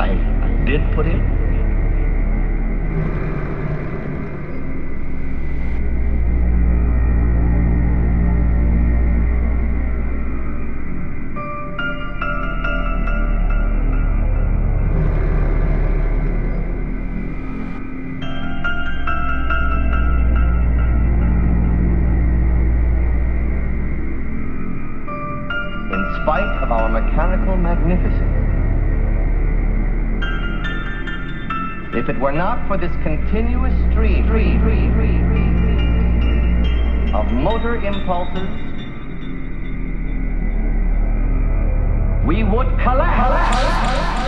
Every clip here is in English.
I did put in. In spite of our mechanical magnificence, if it were not for this continuous stream of motor impulses, we would collapse.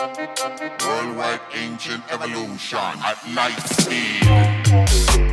Worldwide ancient evolution at light speed.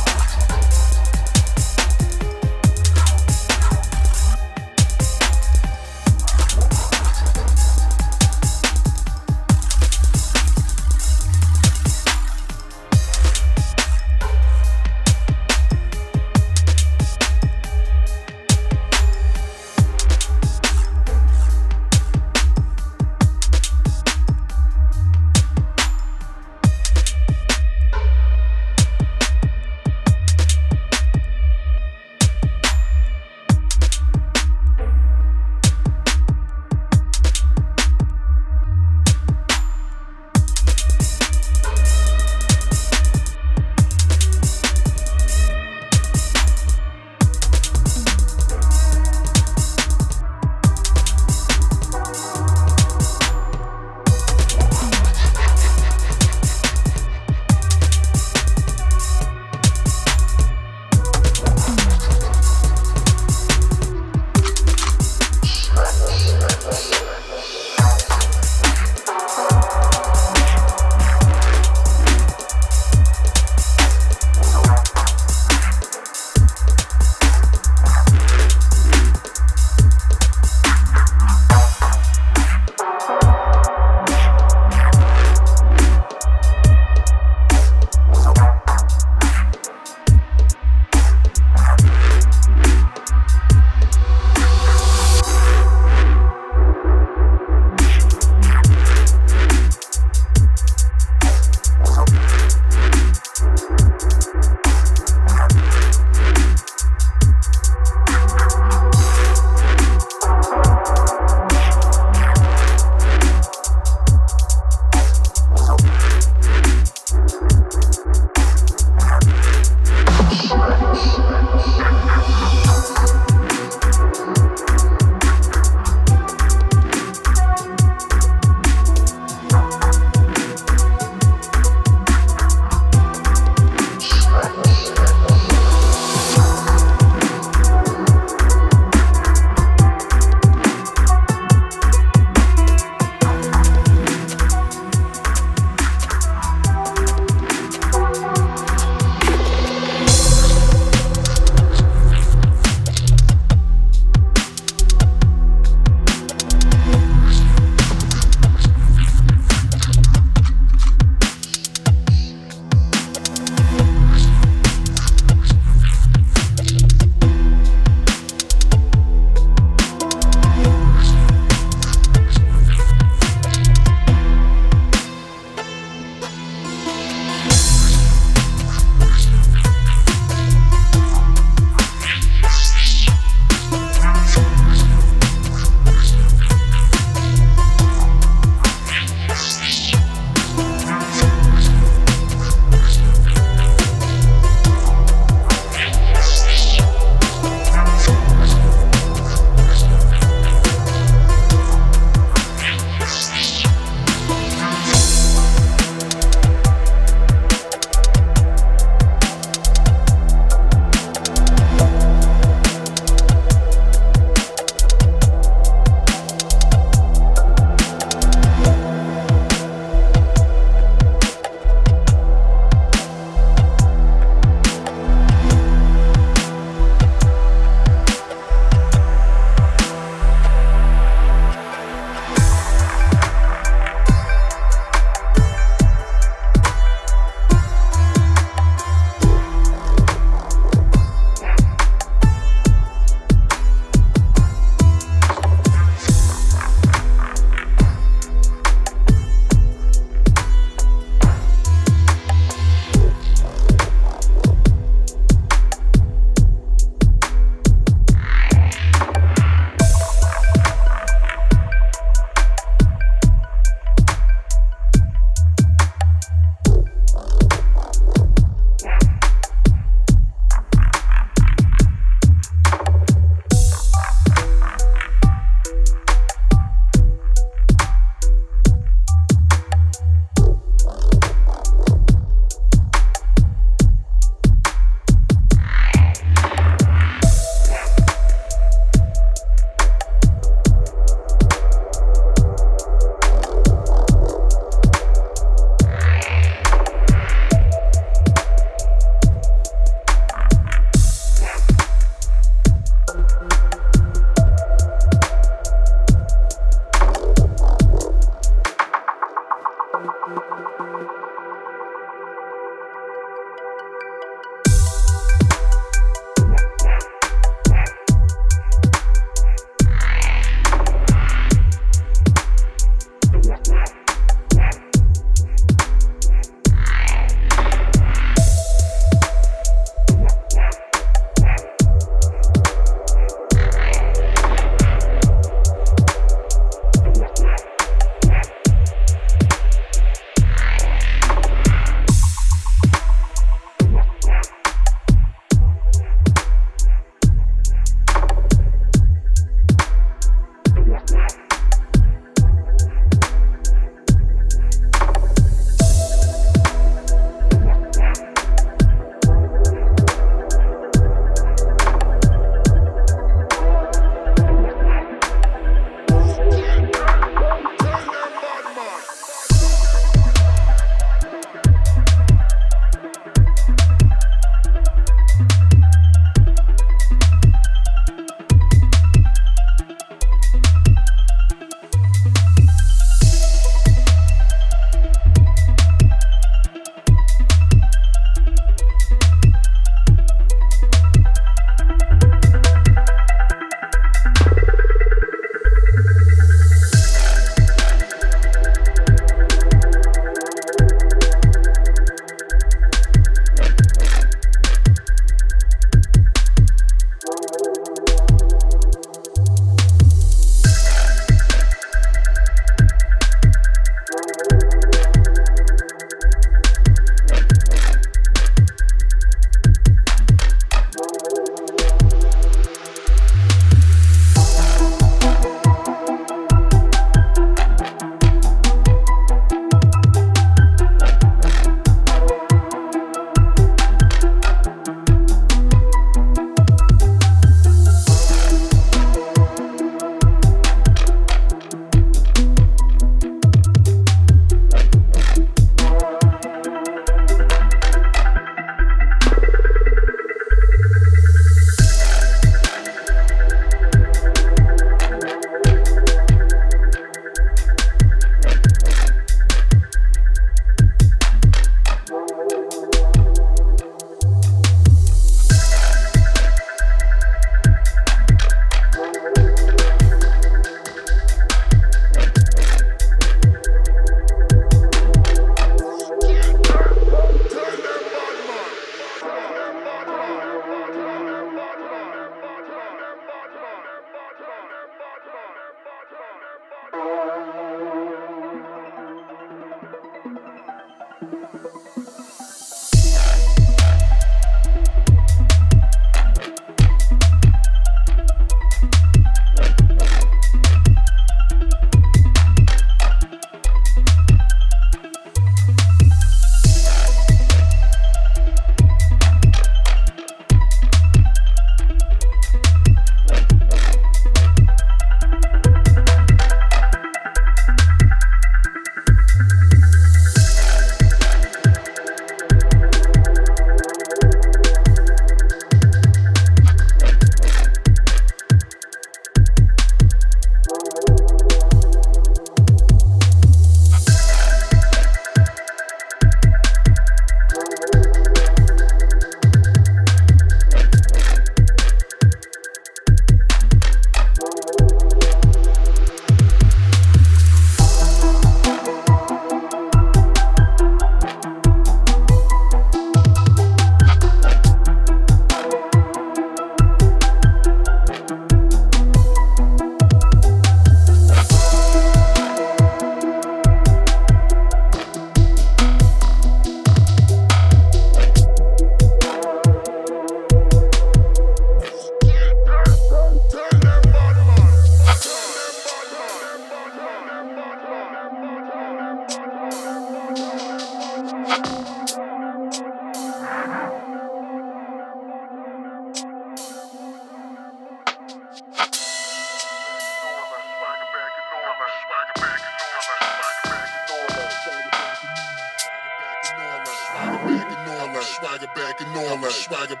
Swagger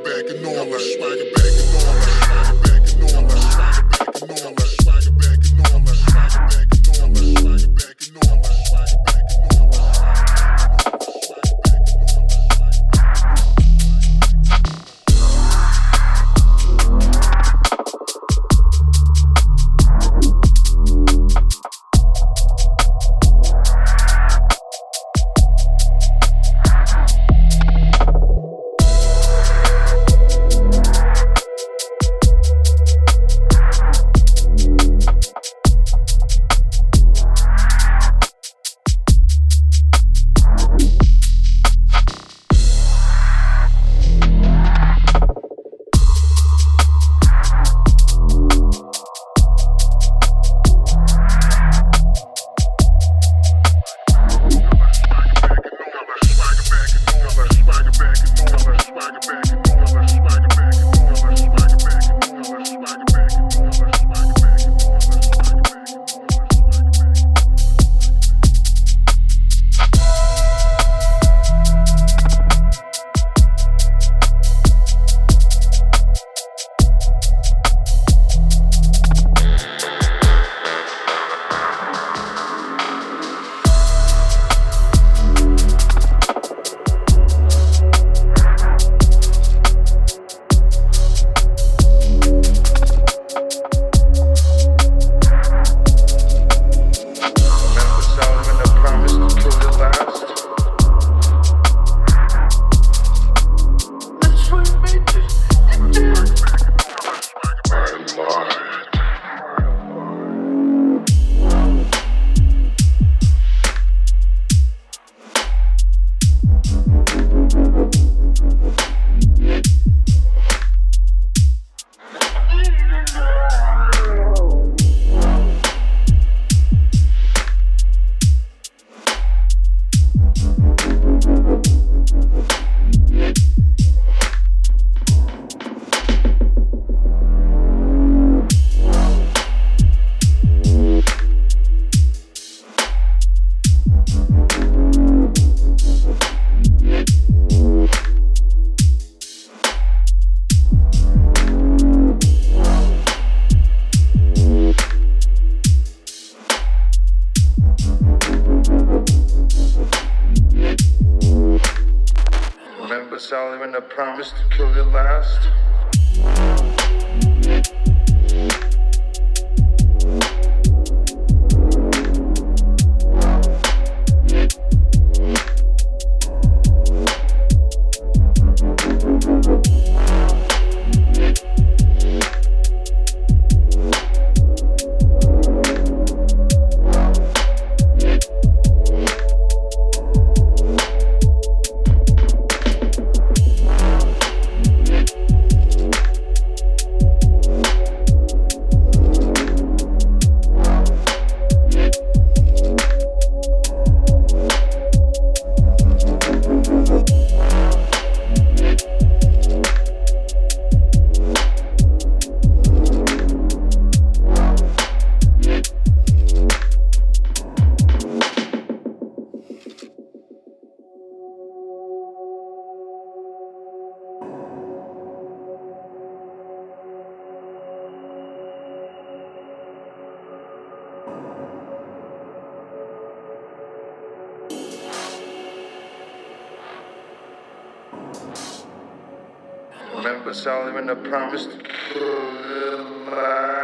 back and all that. with Sally when I promised to kill it last. Remember Sally when I promised to kill it last.